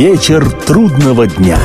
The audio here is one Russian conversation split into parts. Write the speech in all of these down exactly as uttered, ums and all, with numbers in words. Вечер трудного дня.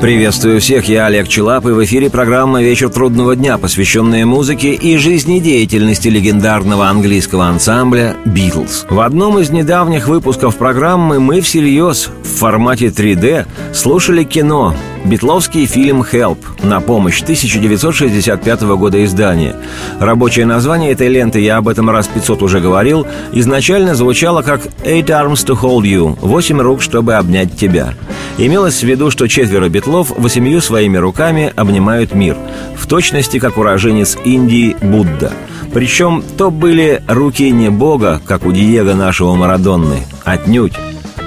Приветствую всех, я Олег Челап, и в эфире программа «Вечер трудного дня», посвященная музыке и жизнедеятельности легендарного английского ансамбля «Битлз». В одном из недавних выпусков программы мы всерьез в формате три дэ слушали кино «Битловский фильм «Help» на помощь» тысяча девятьсот шестьдесят пятого года издания. Рабочее название этой ленты, я об этом раз пятьсот уже говорил, изначально звучало как «Eight arms to hold you» – «Восемь рук, чтобы обнять тебя». Имелось в виду, что четверо битлов восемью своими руками обнимают мир, в точности как уроженец Индии Будда. Причем то были руки не бога, как у Диего нашего Марадонны, отнюдь.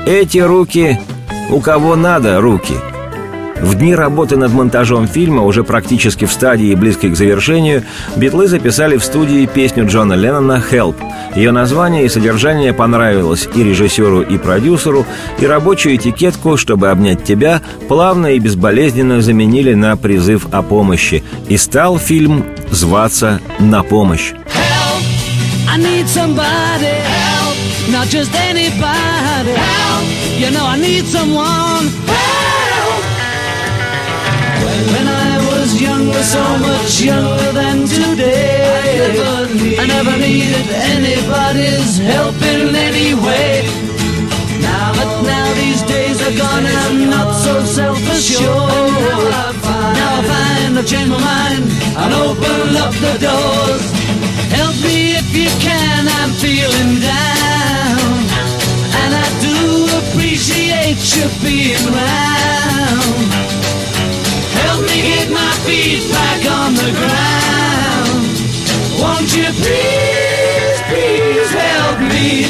Эти руки у кого надо руки. В дни работы над монтажом фильма, уже практически в стадии, близкой к завершению, битлы записали в студии песню Джона Леннона «Help». Ее название и содержание понравилось и режиссеру, и продюсеру, и рабочую этикетку «Чтобы обнять тебя» плавно и безболезненно заменили на призыв о помощи. И стал фильм зваться «На помощь». When I was younger, so much younger than today, I never, need, I never needed anybody's help in any way. Now, but now these days are gone, and I'm not so self-assured. Now I find I've changed my mind, I'll open up the doors. Help me if you can, I'm feeling down, and I do appreciate you being round. Help me get my feet back on the ground. Won't you please, please help me?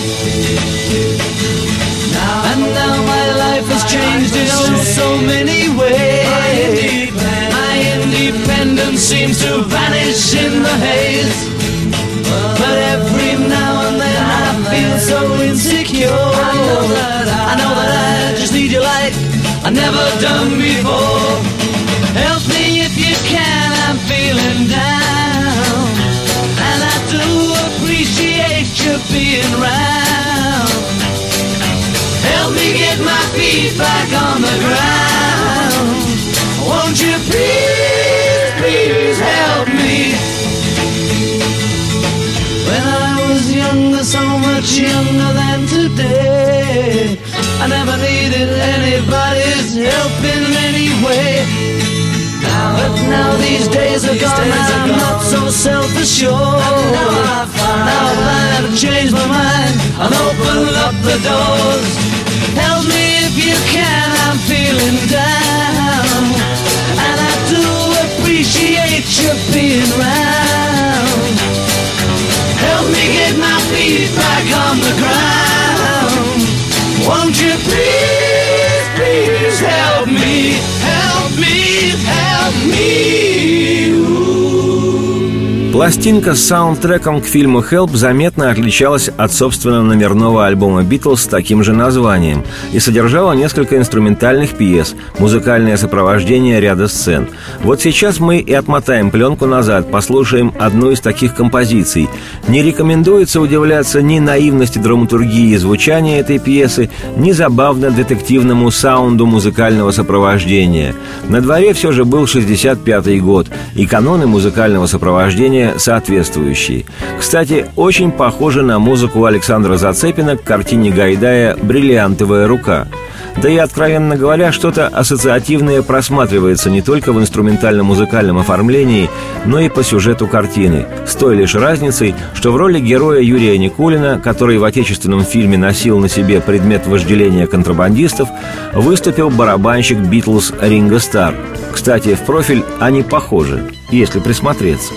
And now my life has changed in oh so many ways. My independence seems to vanish in the haze. But every now and then I feel so insecure. I know that I just need your light, I've never done before. Help me if you can, I'm feeling down, and I do appreciate you being round. Help me get my feet back on the ground. Won't you please, please help me? When I was younger, so much younger than today, I never needed anybody's help in any way. But now these days are gone, and I'm not so self-assured. Now I've changed my mind, I'll open up the doors. Help me if you can, I'm feeling down, and I do appreciate you being round. Help me get my feet back on the ground. Won't you please, please help me? Help me, help me. Пластинка с саундтреком к фильму «Help» заметно отличалась от собственного номерного альбома «Битлз» с таким же названием и содержала несколько инструментальных пьес, музыкальное сопровождение ряда сцен. Вот сейчас мы и отмотаем пленку назад, послушаем одну из таких композиций. Не рекомендуется удивляться ни наивности драматургии и звучания этой пьесы, ни забавно-детективному саунду музыкального сопровождения. На дворе все же был шестьдесят пятый год, и каноны музыкального сопровождения соответствующие. Кстати, очень похоже на музыку Александра Зацепина к картине Гайдая «Бриллиантовая рука». Да и, откровенно говоря, что-то ассоциативное просматривается не только в инструментально-музыкальном оформлении, но и по сюжету картины, с той лишь разницей, что в роли героя Юрия Никулина, который в отечественном фильме носил на себе предмет вожделения контрабандистов, выступил барабанщик «Битлз» Ринго Стар. Кстати, в профиль они похожи, если присмотреться.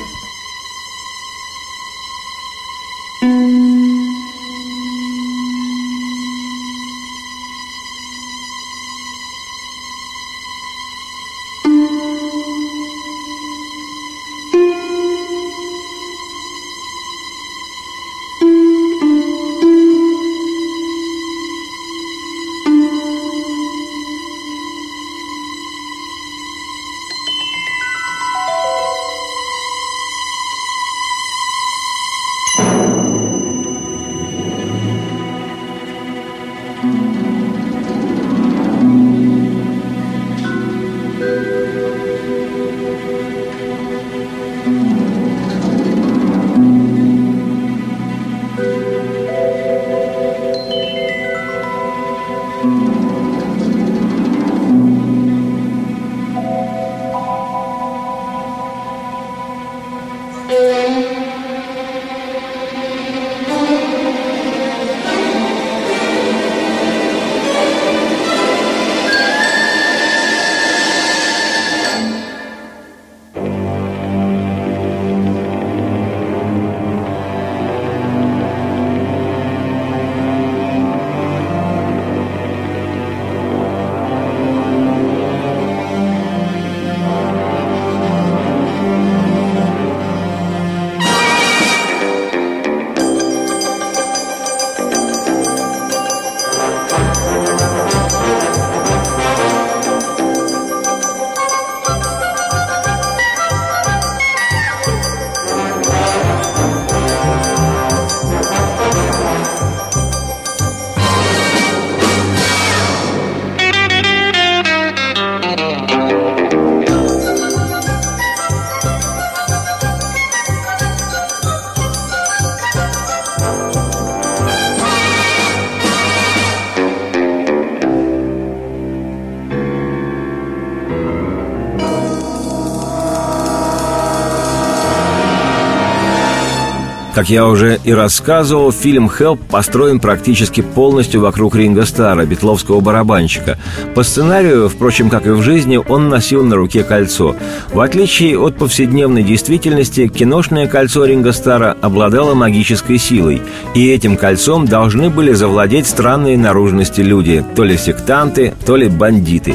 Как я уже и рассказывал, фильм «Хелп» построен практически полностью вокруг Ринго Стара, битловского барабанщика. По сценарию, впрочем, как и в жизни, он носил на руке кольцо. В отличие от повседневной действительности, киношное кольцо Ринго Стара обладало магической силой, и этим кольцом должны были завладеть странные наружности люди, то ли сектанты, то ли бандиты.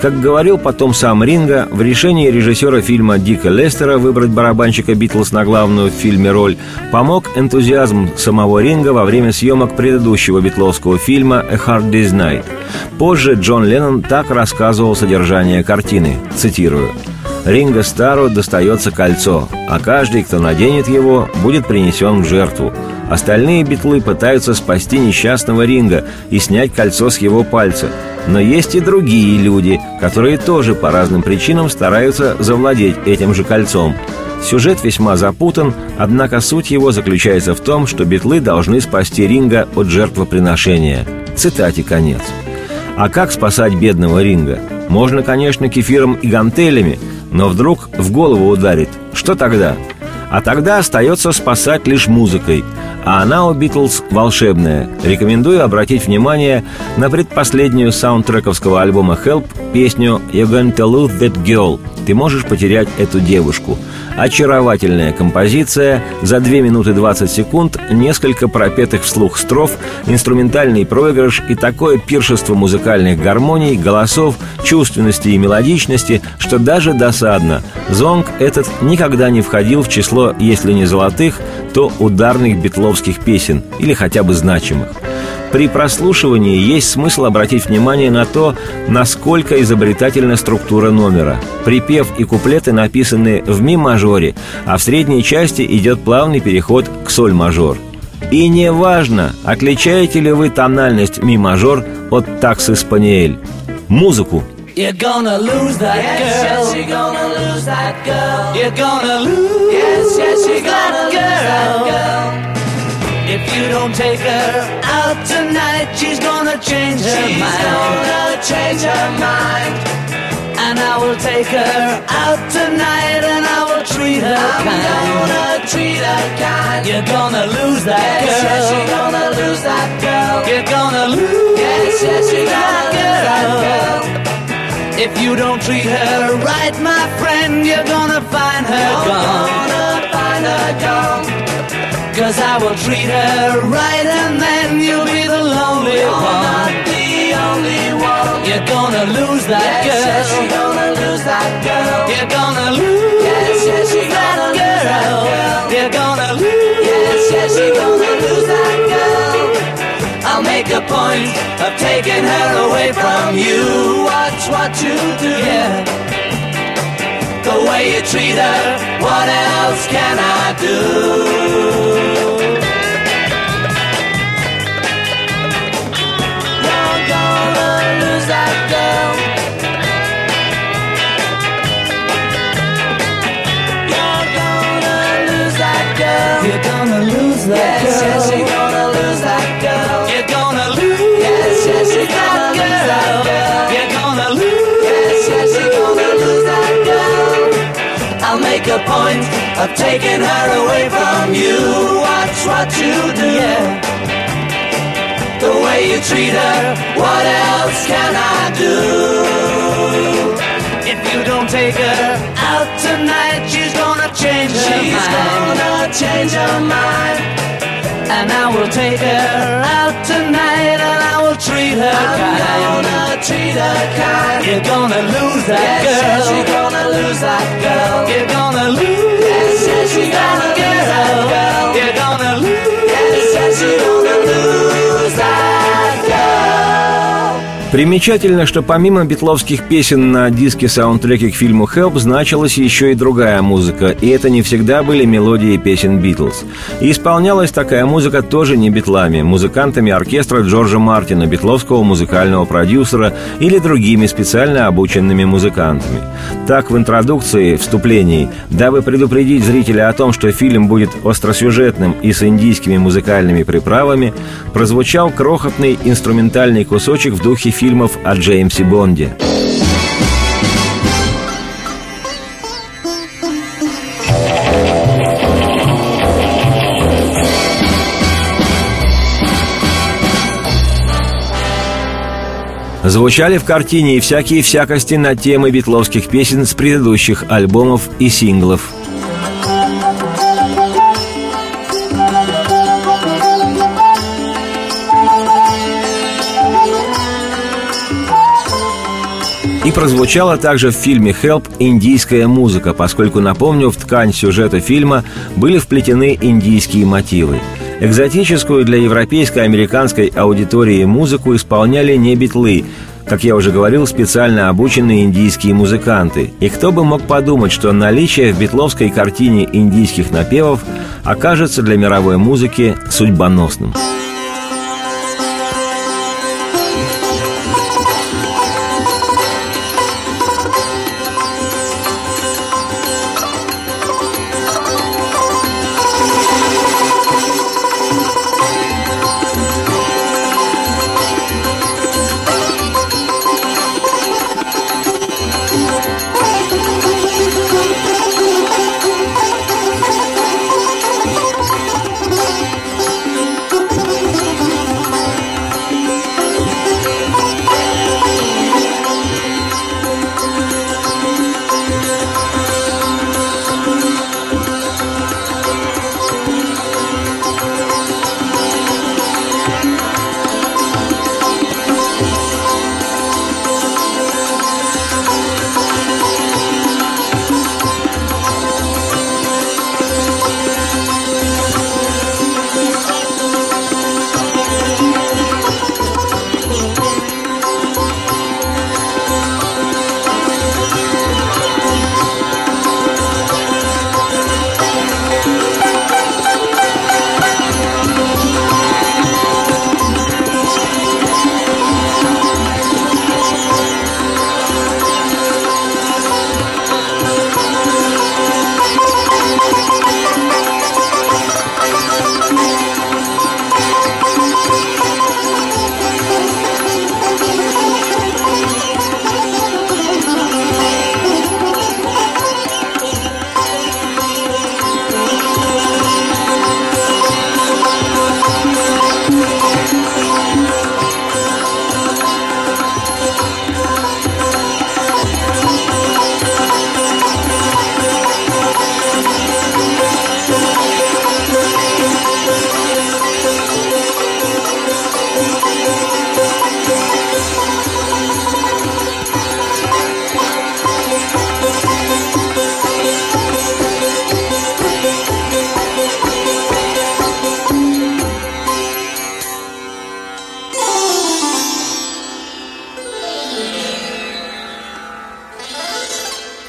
Как говорил потом сам Ринго, в решении режиссера фильма Дика Лестера выбрать барабанщика «Битлз» на главную в фильме роль помог энтузиазм самого Ринго во время съемок предыдущего битловского фильма «A Hard Day's Night». Позже Джон Леннон так рассказывал содержание картины, цитирую: «Ринго Стару достается кольцо, а каждый, кто наденет его, будет принесен в жертву. Остальные битлы пытаются спасти несчастного Ринго и снять кольцо с его пальца. Но есть и другие люди, которые тоже по разным причинам стараются завладеть этим же кольцом. Сюжет весьма запутан, однако суть его заключается в том, что битлы должны спасти Ринго от жертвоприношения». Цитате конец. А как спасать бедного Ринго? Можно, конечно, кефиром и гантелями, но вдруг в голову ударит. Что тогда? А тогда остается спасать лишь музыкой. А она у «Битлз» волшебная. Рекомендую обратить внимание на предпоследнюю саундтрековского альбома «Help» песню «You're going to lose that girl» – «Ты можешь потерять эту девушку». Очаровательная композиция, за две минуты двадцать секунд, несколько пропетых вслух строф, инструментальный проигрыш и такое пиршество музыкальных гармоний, голосов, чувственности и мелодичности, что даже досадно. Зонг этот никогда не входил в число, если не золотых, то ударных битловских песен или хотя бы значимых. При прослушивании есть смысл обратить внимание на то, насколько изобретательна структура номера. Припев и куплеты написаны в ми-мажоре, а в средней части идет плавный переход к соль-мажор. И не важно, отличаете ли вы тональность ми-мажор от таксы спаниель. Музыку. You're gonna lose that yes, girl. Yes, yes, you're gonna lose that girl. You're gonna lose. Yes, yes, you're gonna girl. Lose that girl. If you don't take her out tonight, she's gonna change her she's mind. She's gonna change her mind. And I will take her out tonight, and I will treat her I'm kind. I'm gonna treat her kind. You're gonna lose that yes, girl. Yes, you're gonna lose that girl. You're gonna lose. Yes, yes, you're gonna lose that girl. If you don't treat her right, my friend, you're gonna find her you're gone. You're gonna find her gone. Cause I will treat her right and then you'll be the lonely you're one. Not the only one. You're gonna lose that yes, girl. Yes, you're gonna lose that girl. You're gonna lose. Yes, yes, you're gonna lose that girl. You're gonna lose. Yes, yes, you're gonna lose that girl. I'll make a point of taking her away from you. Watch what you do, yeah. The way you treat her, what else can I do? You're gonna lose that girl. You're gonna lose that girl. You're gonna lose that girl. Yes, yes, you're gonna lose that girl. You're gonna lose. Yes, yes, you're gonna lose that girl. I'll make a point of taking her away from you. Watch what you do, yeah. The way you treat her, what else can I do? If you don't take her out tonight, she's gonna change her mind. She's gonna change her mind. And I will take her out tonight and I will treat her I'm kind. I'm gonna treat her kind. You're gonna lose that yes, girl. Yes, you're gonna lose that girl. You're gonna lose. Yes, yes, you're gonna lose that girl. You're gonna lose. Yes, yes, you're gonna lose that girl. Примечательно, что помимо битловских песен на диске-саундтреке к фильму «Help» значилась еще и другая музыка, и это не всегда были мелодии песен «Битлз». И исполнялась такая музыка тоже не битлами, музыкантами оркестра Джорджа Мартина, битловского музыкального продюсера, или другими специально обученными музыкантами. Так, в интродукции, вступлении, дабы предупредить зрителя о том, что фильм будет остросюжетным и с индийскими музыкальными приправами, прозвучал крохотный инструментальный кусочек в духе фильмов о Джеймсе Бонде. Звучали в картине и всякие всякости на темы битловских песен с предыдущих альбомов и синглов. И прозвучала также в фильме «Хелп» индийская музыка, поскольку, напомню, в ткань сюжета фильма были вплетены индийские мотивы. Экзотическую для европейской и американской аудитории музыку исполняли не битлы, как я уже говорил, специально обученные индийские музыканты. И кто бы мог подумать, что наличие в битловской картине индийских напевов окажется для мировой музыки судьбоносным.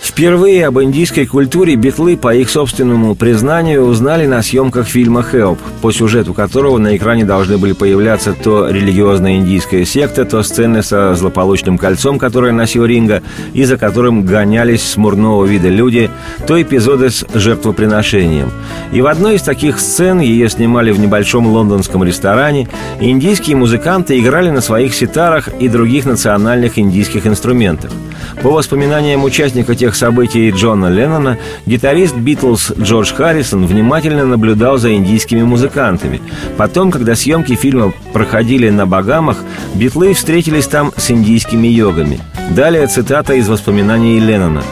Впервые об индийской культуре битлы, по их собственному признанию, узнали на съемках фильма «Хелп», по сюжету которого на экране должны были появляться то религиозная индийская секта, то сцены со злополучным кольцом, которое носил Ринго, и за которым гонялись смурного вида люди, то эпизоды с жертвоприношением. И в одной из таких сцен, ее снимали в небольшом лондонском ресторане, индийские музыканты играли на своих ситарах и других национальных индийских инструментах. По воспоминаниям участника тех событий Джона Леннона, гитарист «Битлз» Джордж Харрисон внимательно наблюдал за индийскими музыкантами. Потом, когда съемки фильма проходили на Багамах, битлы встретились там с индийскими йогами. Далее цитата из воспоминаний Леннона.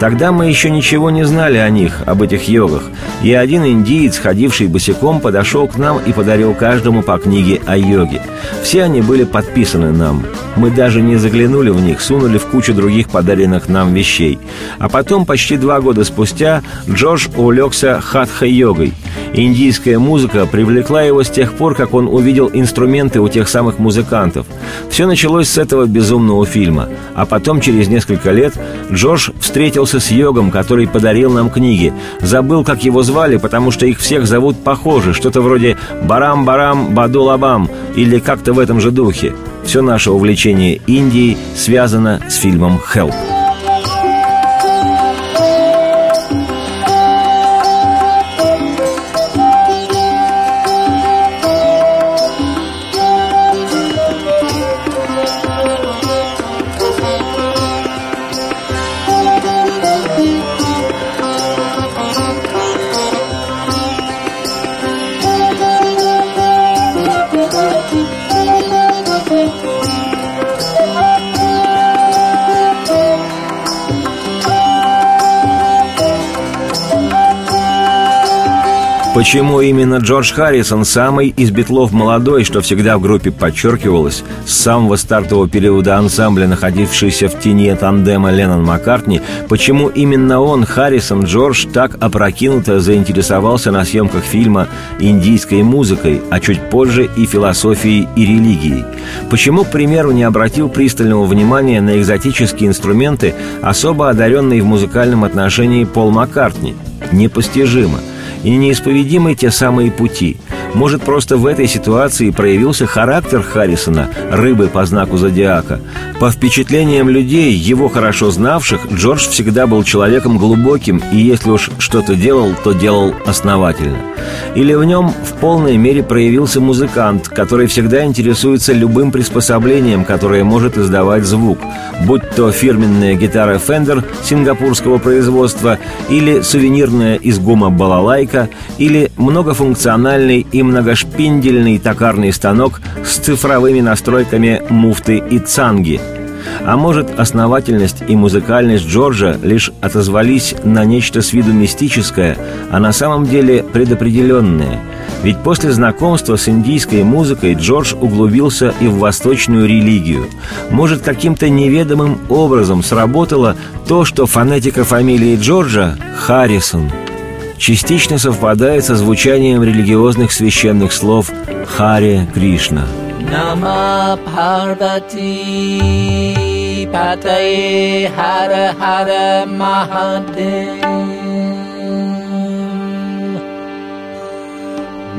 «Тогда мы еще ничего не знали о них, об этих йогах, и один индиец, ходивший босиком, подошел к нам и подарил каждому по книге о йоге. Все они были подписаны нам. Мы даже не заглянули в них, сунули в кучу других подаренных нам вещей. А потом, почти два года спустя, Джордж увлекся хатха-йогой. Индийская музыка привлекла его с тех пор, как он увидел инструменты у тех самых музыкантов. Все началось с этого безумного фильма. А потом, через несколько лет, Джордж встретился с йогом, который подарил нам книги. Забыл, как его звали, потому что их всех зовут похоже, что-то вроде «Барам-барам, баду-лабам» или как-то в этом же духе. Все наше увлечение Индией связано с фильмом «Хелп». Bye. Почему именно Джордж Харрисон, самый из Битлов молодой, что всегда в группе подчеркивалось, с самого стартового периода ансамбля, находившийся в тени тандема Леннон-Маккартни, почему именно он, Харрисон Джордж, так опрокинуто заинтересовался на съемках фильма индийской музыкой, а чуть позже и философией и религией? Почему, к примеру, не обратил пристального внимания на экзотические инструменты, особо одаренные в музыкальном отношении Пол Маккартни? Непостижимо. И неисповедимы те самые пути. Может, просто в этой ситуации проявился характер Харрисона, рыбы по знаку зодиака. По впечатлениям людей, его хорошо знавших, Джордж всегда был человеком глубоким, и если уж что-то делал, то делал основательно. Или в нем в полной мере проявился музыкант, который всегда интересуется любым приспособлением, которое может издавать звук, будь то фирменная гитара Fender сингапурского производства, или сувенирная из гума балалайка, или многофункциональный и многошпиндельный токарный станок с цифровыми настройками муфты и цанги. А может, основательность и музыкальность Джорджа лишь отозвались на нечто с виду мистическое, а на самом деле предопределенное? Ведь после знакомства с индийской музыкой Джордж углубился и в восточную религию. Может, каким-то неведомым образом сработало то, что фонетика фамилии Джорджа – Харрисон – частично совпадает со звучанием религиозных священных слов «Харе Кришна». Нама Парвати Патае Хара Хара Махадев.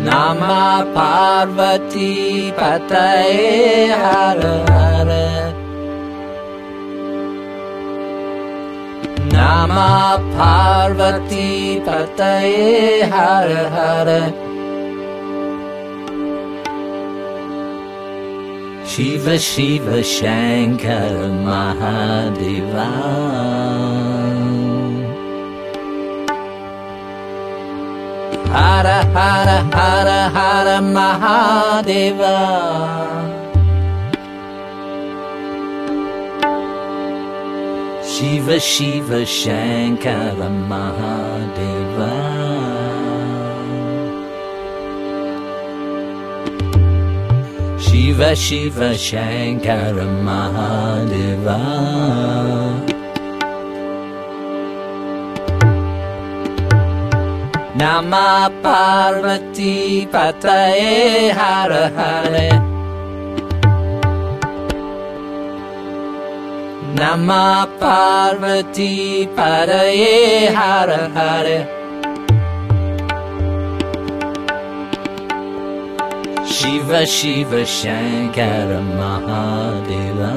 Нама Парвати Патае Хара Хара. Nama Parvati Pataye Hare Hare. Shiva Shiva Shankara Mahadeva. Hare Hare Hare Hare Mahadeva. Shiva Shiva Shankara Mahadeva. Shiva Shiva Shankara Mahadeva. Namah Parvati Pataye Hare Hare. Namah Parvati Padaye Hare Hare. Shiva Shiva Shankara Mahadeva.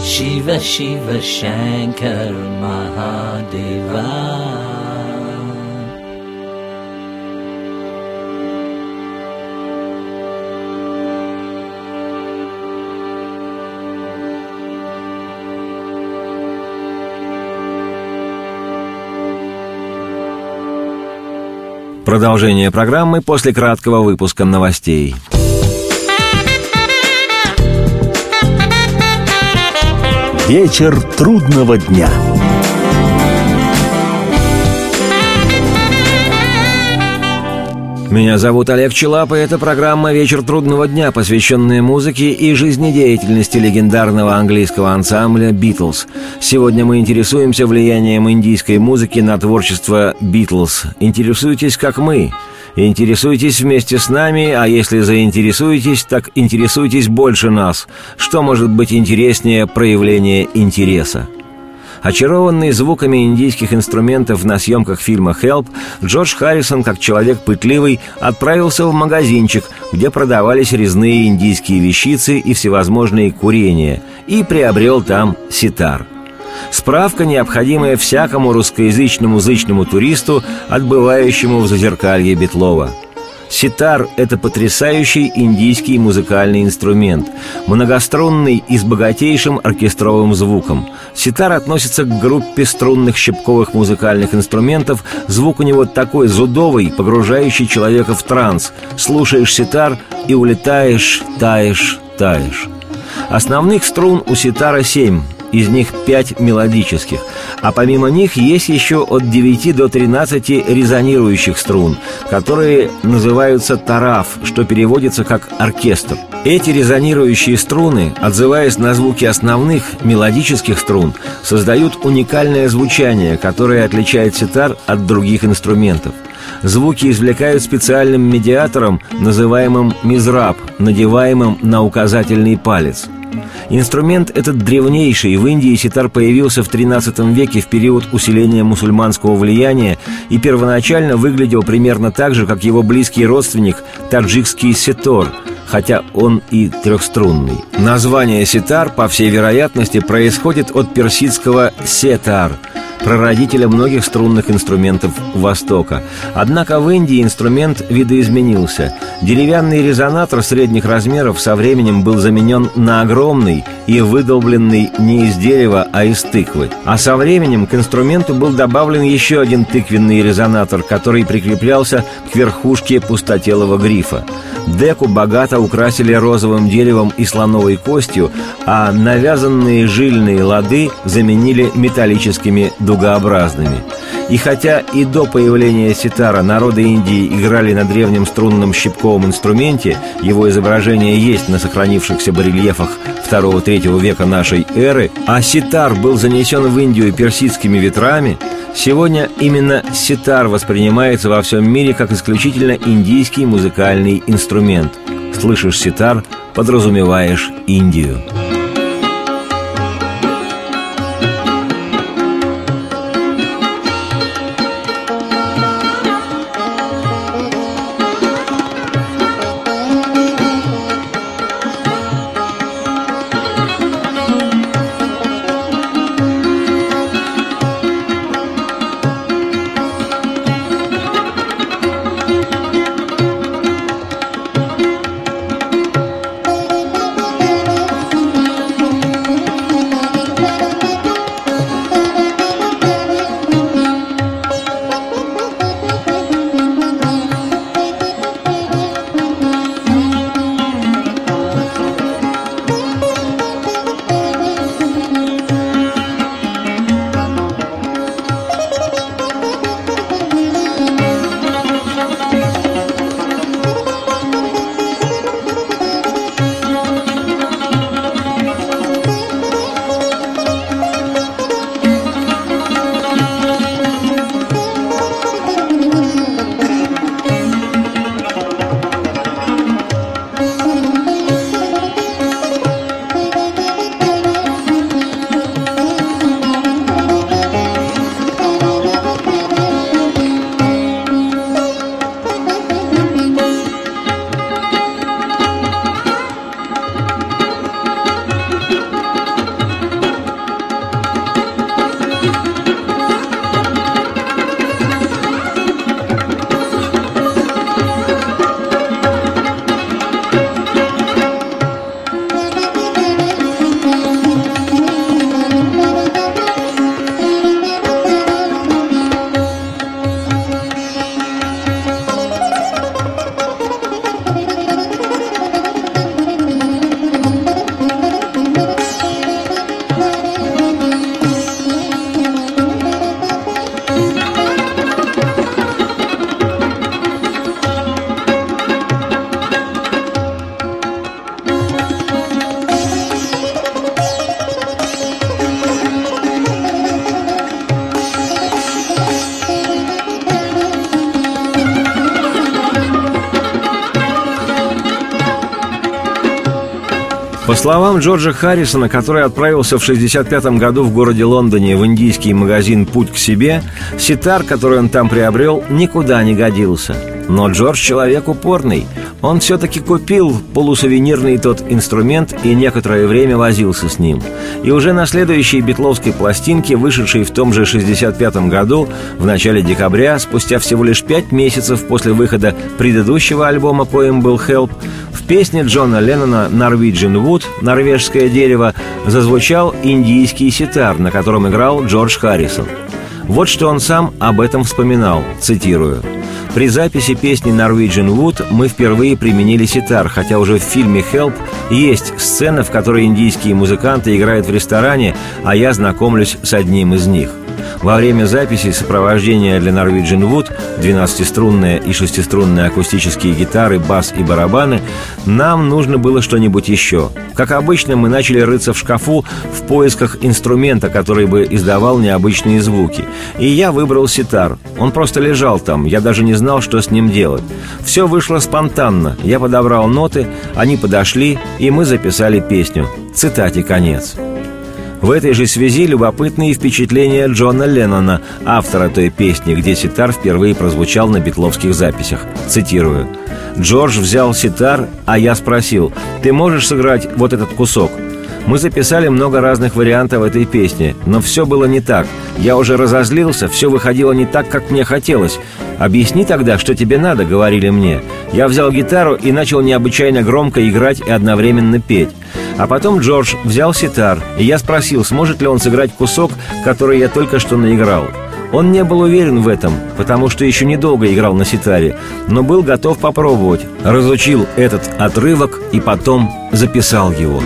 Shiva Shiva Shankara Mahadeva. Продолжение программы после краткого выпуска новостей. Вечер трудного дня. Меня зовут Олег Челап, и это программа «Вечер трудного дня», посвященная музыке и жизнедеятельности легендарного английского ансамбля «Битлз». Сегодня мы интересуемся влиянием индийской музыки на творчество «Битлз». Интересуйтесь, как мы. Интересуйтесь вместе с нами, а если заинтересуетесь, так интересуйтесь больше нас. Что может быть интереснее проявления интереса? Очарованный звуками индийских инструментов на съемках фильма «Хелп», Джордж Харрисон, как человек пытливый, отправился в магазинчик, где продавались резные индийские вещицы и всевозможные курения, и приобрел там ситар. Справка, необходимая всякому русскоязычному зычному туристу, отбывающему в зазеркалье Битлова. Ситар – это потрясающий индийский музыкальный инструмент, многострунный и с богатейшим оркестровым звуком. Ситар относится к группе струнных щипковых музыкальных инструментов. Звук у него такой зудовый, погружающий человека в транс. Слушаешь ситар и улетаешь, таешь, таешь. Основных струн у ситара семь – из них пять мелодических, а помимо них есть еще от девяти до тринадцати резонирующих струн, которые называются тараф, что переводится как оркестр. Эти резонирующие струны, отзываясь на звуки основных мелодических струн, создают уникальное звучание, которое отличает ситар от других инструментов. Звуки извлекают специальным медиатором, называемым мизраб, надеваемым на указательный палец. Инструмент этот древнейший. В Индии ситар появился в тринадцатом веке в период усиления мусульманского влияния и первоначально выглядел примерно так же, как его близкий родственник таджикский ситор, хотя он и трехструнный. Название ситар, по всей вероятности, происходит от персидского сетар, прародителя многих струнных инструментов Востока. Однако в Индии инструмент видоизменился. Деревянный резонатор средних размеров со временем был заменен на огромный и выдолбленный не из дерева, а из тыквы. А со временем к инструменту был добавлен еще один тыквенный резонатор, который прикреплялся к верхушке пустотелого грифа. Деку богато украсили розовым деревом и слоновой костью, а навязанные жильные лады заменили металлическими дугообразными. И хотя и до появления ситара народы Индии играли на древнем струнном щипковом инструменте, его изображение есть на сохранившихся барельефах второго-третьего века нашей эры, а ситар был занесен в Индию персидскими ветрами, сегодня именно ситар воспринимается во всем мире как исключительно индийский музыкальный инструмент. Слышишь ситар, подразумеваешь Индию. По словам Джорджа Харрисона, который отправился в шестьдесят пятом году в городе Лондоне в индийский магазин «Путь к себе», ситар, который он там приобрел, никуда не годился. Но Джордж человек упорный. Он все-таки купил полусувенирный тот инструмент и некоторое время возился с ним. И уже на следующей битловской пластинке, вышедшей в том же шестьдесят пятом году, в начале декабря, спустя всего лишь пять месяцев после выхода предыдущего альбома, коим был «Help», в песне Джона Леннона «Norwegian Wood» «Норвежское дерево» зазвучал индийский ситар, на котором играл Джордж Харрисон. Вот что он сам об этом вспоминал, цитирую. При записи песни «Norwegian Wood» мы впервые применили ситар, хотя уже в фильме «Help» есть сцена, в которой индийские музыканты играют в ресторане, а я знакомлюсь с одним из них. Во время записи сопровождения для Norwegian Wood, двенадцатиструнные и шестиструнные акустические гитары, бас и барабаны, нам нужно было что-нибудь еще. Как обычно, мы начали рыться в шкафу в поисках инструмента, который бы издавал необычные звуки. И я выбрал ситар. Он просто лежал там, я даже не знал, что с ним делать. Все вышло спонтанно. Я подобрал ноты, они подошли, и мы записали песню. Цитате конец. В этой же связи любопытные впечатления Джона Леннона, автора той песни, где ситар впервые прозвучал на битловских записях. Цитирую. «Джордж взял ситар, а я спросил, ты можешь сыграть вот этот кусок? Мы записали много разных вариантов этой песни, но все было не так. Я уже разозлился, все выходило не так, как мне хотелось. Объясни тогда, что тебе надо, говорили мне. Я взял гитару и начал необычайно громко играть и одновременно петь. А потом Джордж взял ситар, и я спросил, сможет ли он сыграть кусок, который я только что наиграл. Он не был уверен в этом, потому что еще недолго играл на ситаре, но был готов попробовать. Разучил этот отрывок и потом записал его».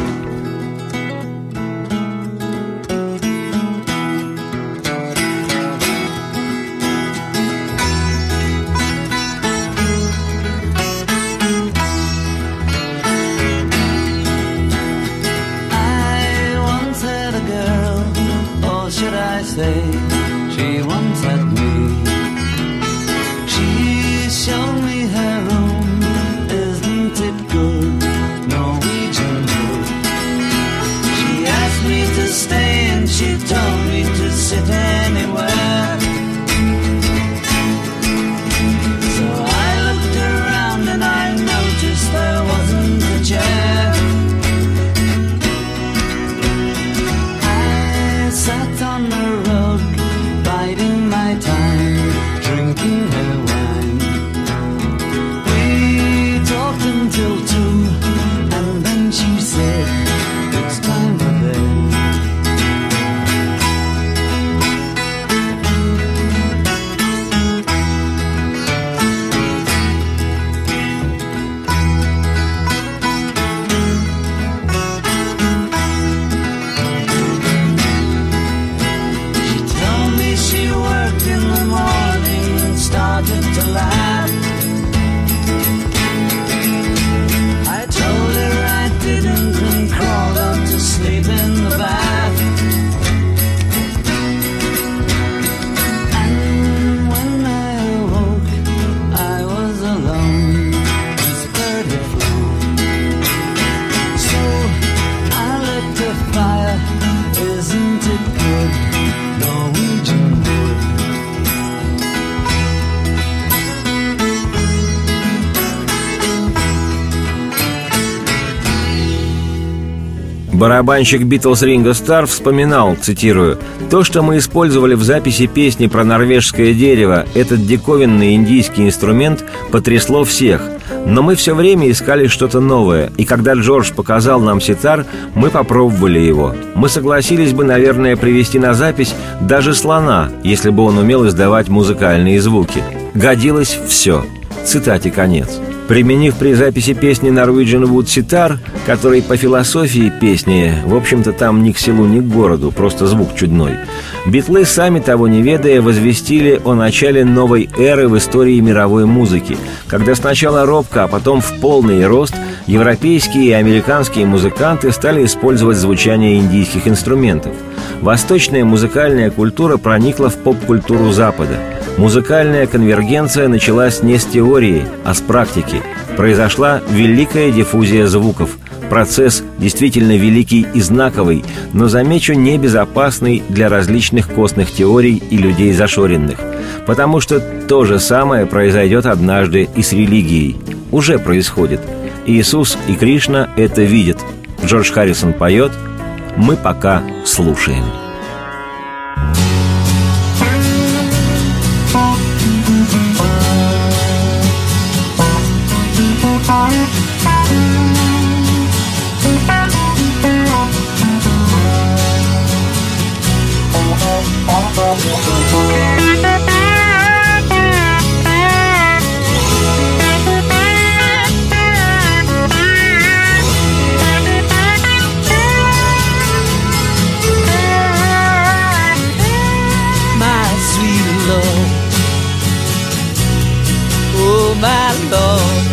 Барабанщик «Битлз» Ринго Стар вспоминал, цитирую, «То, что мы использовали в записи песни про норвежское дерево, этот диковинный индийский инструмент потрясло всех. Но мы все время искали что-то новое, и когда Джордж показал нам ситар, мы попробовали его. Мы согласились бы, наверное, привести на запись даже слона, если бы он умел издавать музыкальные звуки. Годилось все». Цитате конец. Применив при записи песни «Norwegian Wood» ситар, который по философии песни, в общем-то, там ни к селу, ни к городу, просто звук чудной, битлы, сами того не ведая, возвестили о начале новой эры в истории мировой музыки, когда сначала робко, а потом в полный рост европейские и американские музыканты стали использовать звучание индийских инструментов. Восточная музыкальная культура проникла в поп-культуру Запада. Музыкальная конвергенция началась не с теории, а с практики. Произошла великая диффузия звуков. Процесс действительно великий и знаковый, но, замечу, небезопасный для различных костных теорий и людей зашоренных. Потому что то же самое произойдет однажды и с религией. Уже происходит. Иисус и Кришна это видят. Джордж Харрисон поет, мы пока слушаем. love, oh my love,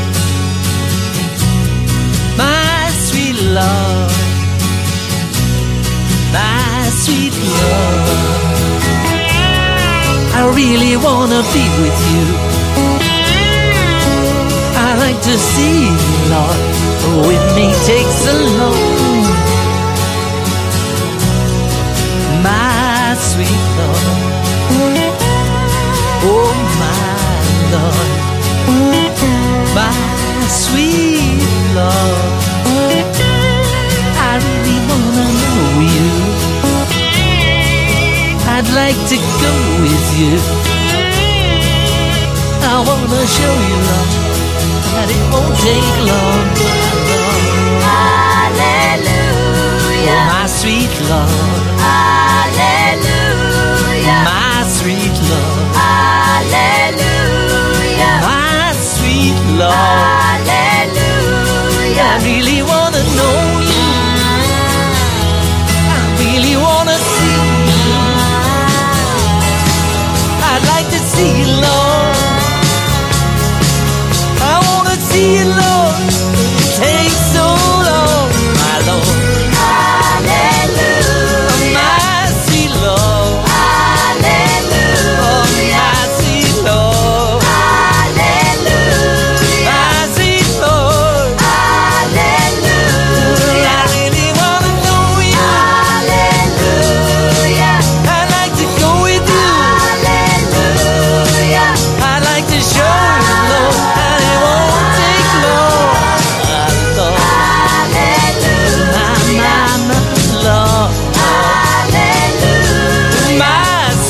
my sweet love, my sweet love. I really wanna be with you. I like to see you, Lord. With me takes a long, my sweet Lord. Oh my Lord, my sweet Lord. I really wanna know you. I'd like to go with you. I wanna show you, Lord, that it won't take long. Hallelujah, oh, my sweet Lord. Hallelujah, my sweet Lord. Hallelujah, my sweet Lord. Hallelujah, I really wanna know you. I really wanna see you. I'd like to see you, Lord. I wanna see you, Lord. It takes so long, my Lord. Hallelujah, my sweet Lord. Hallelujah, oh, my sweet Lord. Hallelujah, my sweet Lord. Hallelujah, I really wanna know you. Hallelujah, I'd like to go with you. Hallelujah, I'd like to show you, Lord, that it won't take long. My Lord, my, my, my Lord, my sweet Lord. Hare Krishna, Hare Krishna, Krishna Krishna, Hare Hare, Hare Rama, Hare Rama, Hallelujah, Hallelujah, Hare Krishna, Hare Krishna, Krishna Krishna, Hare Hare, Guru Brahma, Guru Vishnu, Guru Deva, Maheshwara, Guru Sakshat, Param Brahma, Tasmai Shri Gurave Namah. Hare Rama, my sweet Lord.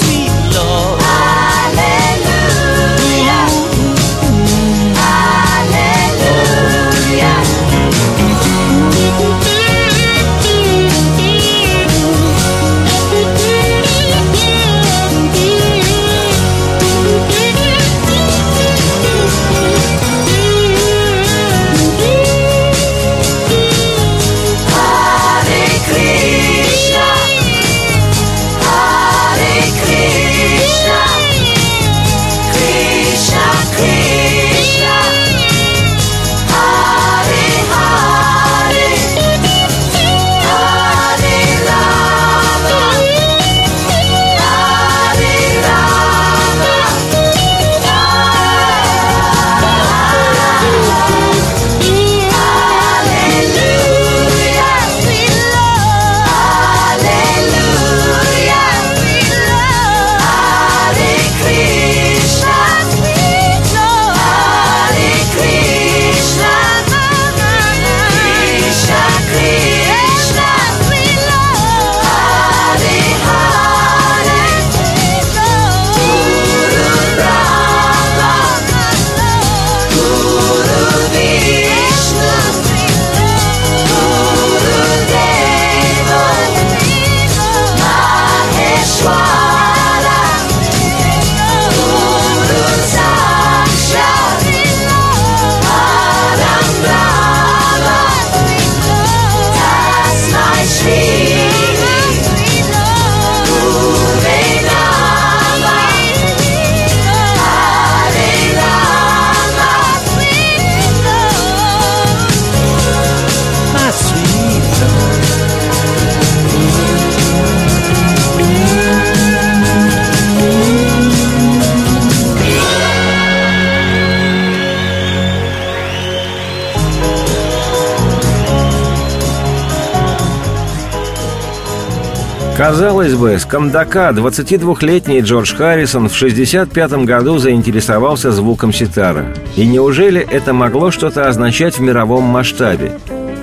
Казалось бы, с кондака двадцатидвухлетний Джордж Харрисон в шестьдесят пятом году заинтересовался звуком ситара. И неужели это могло что-то означать в мировом масштабе?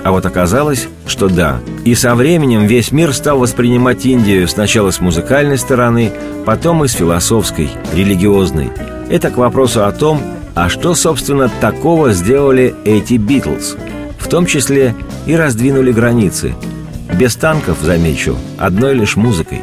А вот оказалось, что да. И со временем весь мир стал воспринимать Индию сначала с музыкальной стороны, потом и с философской, религиозной. Это к вопросу о том, а что, собственно, такого сделали эти «Битлз», в том числе и раздвинули границы. Без танков, замечу, одной лишь музыкой.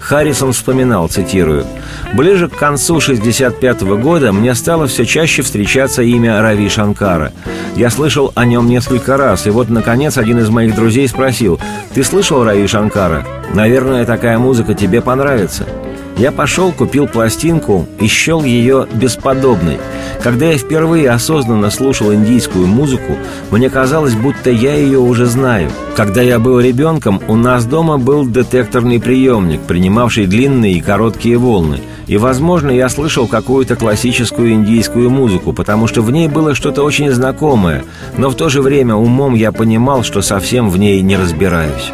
Харрисон вспоминал, цитирую: «Ближе к концу шестьдесят пятого года мне стало все чаще встречаться имя Рави Шанкара. Я слышал о нем несколько раз, и вот, наконец, один из моих друзей спросил: „Ты слышал Рави Шанкара? Наверное, такая музыка тебе понравится“. Я пошел, купил пластинку и счел ее бесподобной. Когда я впервые осознанно слушал индийскую музыку, мне казалось, будто я ее уже знаю. Когда я был ребенком, у нас дома был детекторный приемник, принимавший длинные и короткие волны. И, возможно, я слышал какую-то классическую индийскую музыку, потому что в ней было что-то очень знакомое, но в то же время умом я понимал, что совсем в ней не разбираюсь.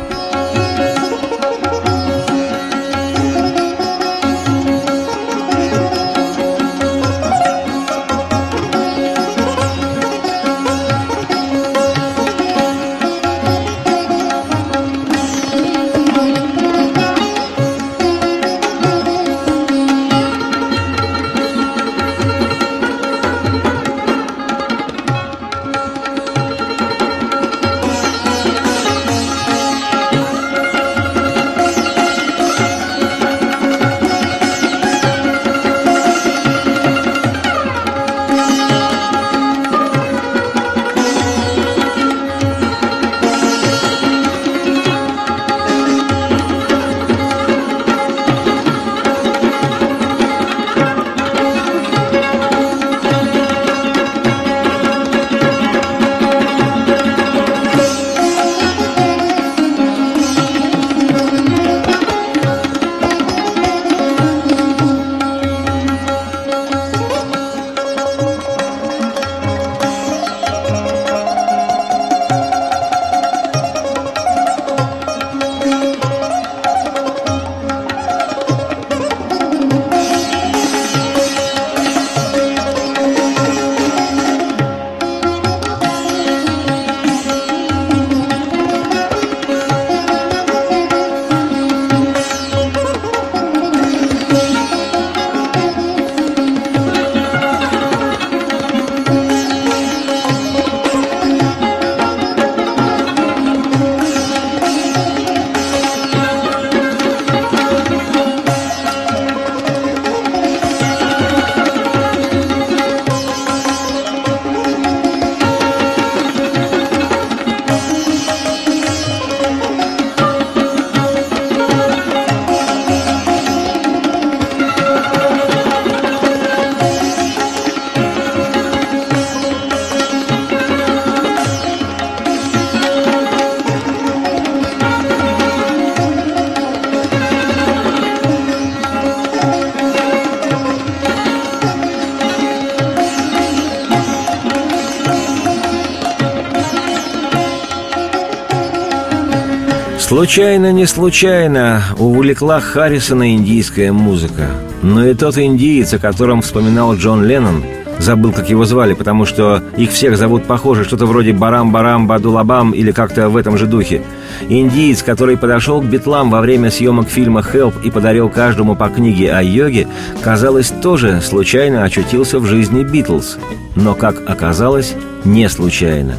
Случайно, не случайно увлекла Харрисона индийская музыка. Но и тот индиец, о котором вспоминал Джон Леннон, забыл, как его звали, потому что их всех зовут похоже, что-то вроде Барам-Барам-Бадулабам или как-то в этом же духе. Индиец, который подошел к Битлам во время съемок фильма «Хелп» и подарил каждому по книге о йоге, казалось, тоже случайно очутился в жизни Битлз. Но, как оказалось, не случайно.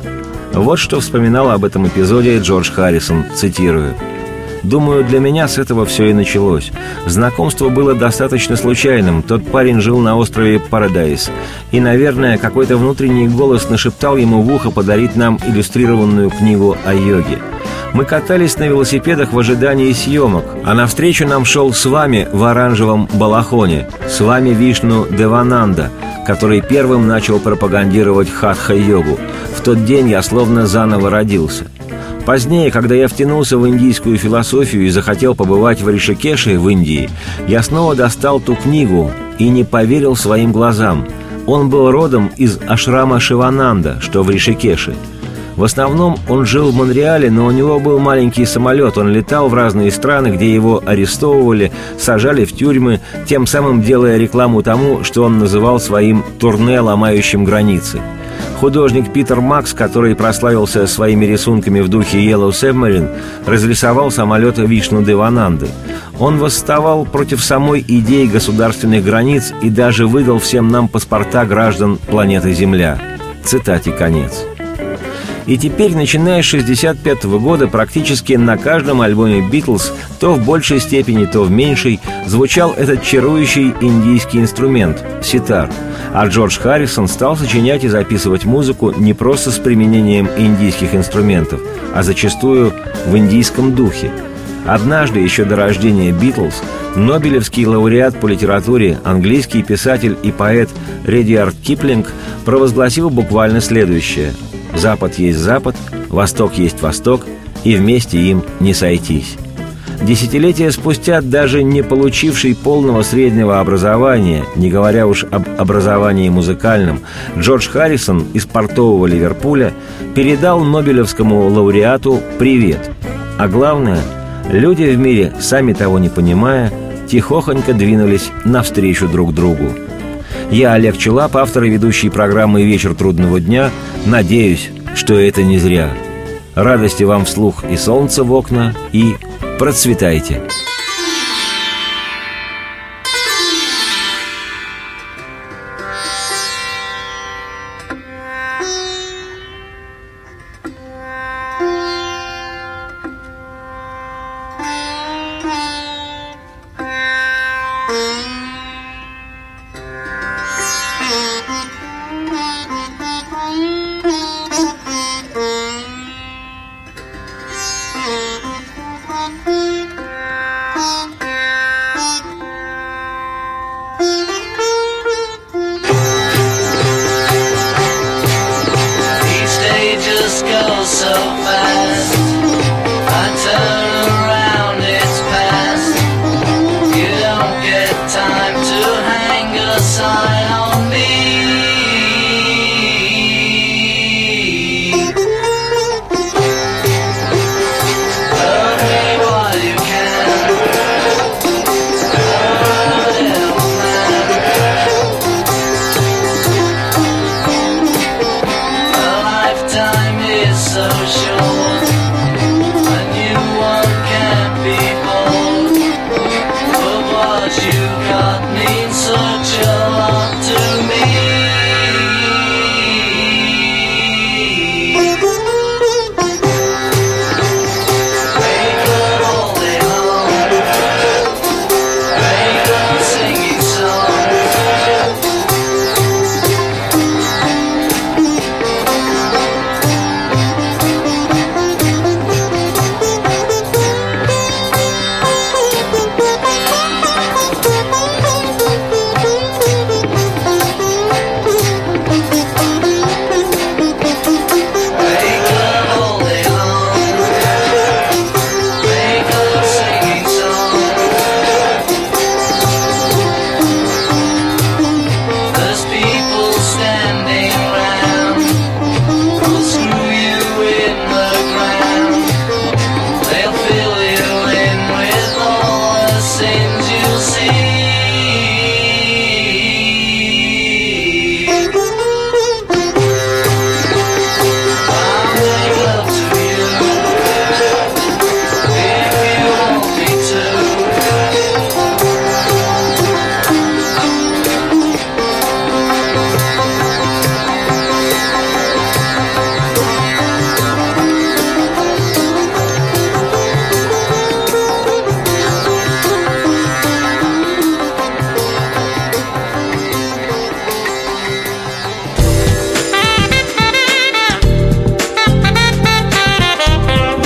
Вот что вспоминал об этом эпизоде Джордж Харрисон, цитирую. «Думаю, для меня с этого все и началось. Знакомство было достаточно случайным. Тот парень жил на острове Парадайз. И, наверное, какой-то внутренний голос нашептал ему в ухо подарить нам иллюстрированную книгу о йоге. Мы катались на велосипедах в ожидании съемок, а навстречу нам шел Свами в оранжевом балахоне, Свами Вишну Девананда, который первым начал пропагандировать хатха-йогу. В тот день я словно заново родился. Позднее, когда я втянулся в индийскую философию и захотел побывать в Ришикеше, в Индии, я снова достал ту книгу и не поверил своим глазам. Он был родом из ашрама Шивананда, что в Ришикеше. В основном он жил в Монреале, но у него был маленький самолет. Он летал в разные страны, где его арестовывали, сажали в тюрьмы, тем самым делая рекламу тому, что он называл своим «турне, ломающим границы». Художник Питер Макс, который прославился своими рисунками в духе Yellow Submarine, разрисовал самолет Вишну Девананды. Он восставал против самой идеи государственных границ и даже выдал всем нам паспорта граждан планеты Земля». Цитате конец. И теперь, начиная с шестьдесят пятого года, практически на каждом альбоме «Битлз», то в большей степени, то в меньшей, звучал этот чарующий индийский инструмент – ситар. А Джордж Харрисон стал сочинять и записывать музыку не просто с применением индийских инструментов, а зачастую в индийском духе. Однажды, еще до рождения «Битлз», нобелевский лауреат по литературе, английский писатель и поэт Редиард Киплинг провозгласил буквально следующее: «Запад есть Запад, Восток есть Восток, и вместе им не сойтись». Десятилетия спустя даже не получивший полного среднего образования, не говоря уж об образовании музыкальном, Джордж Харрисон из портового Ливерпуля передал нобелевскому лауреату привет. А главное, люди в мире, сами того не понимая, тихохонько двинулись навстречу друг другу. Я, Олег Челап, автор и ведущий программы «Вечер трудного дня», надеюсь, что это не зря. Радости вам вслух и солнца в окна, и... процветайте!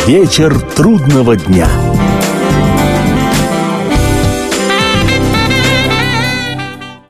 Вечер трудного дня.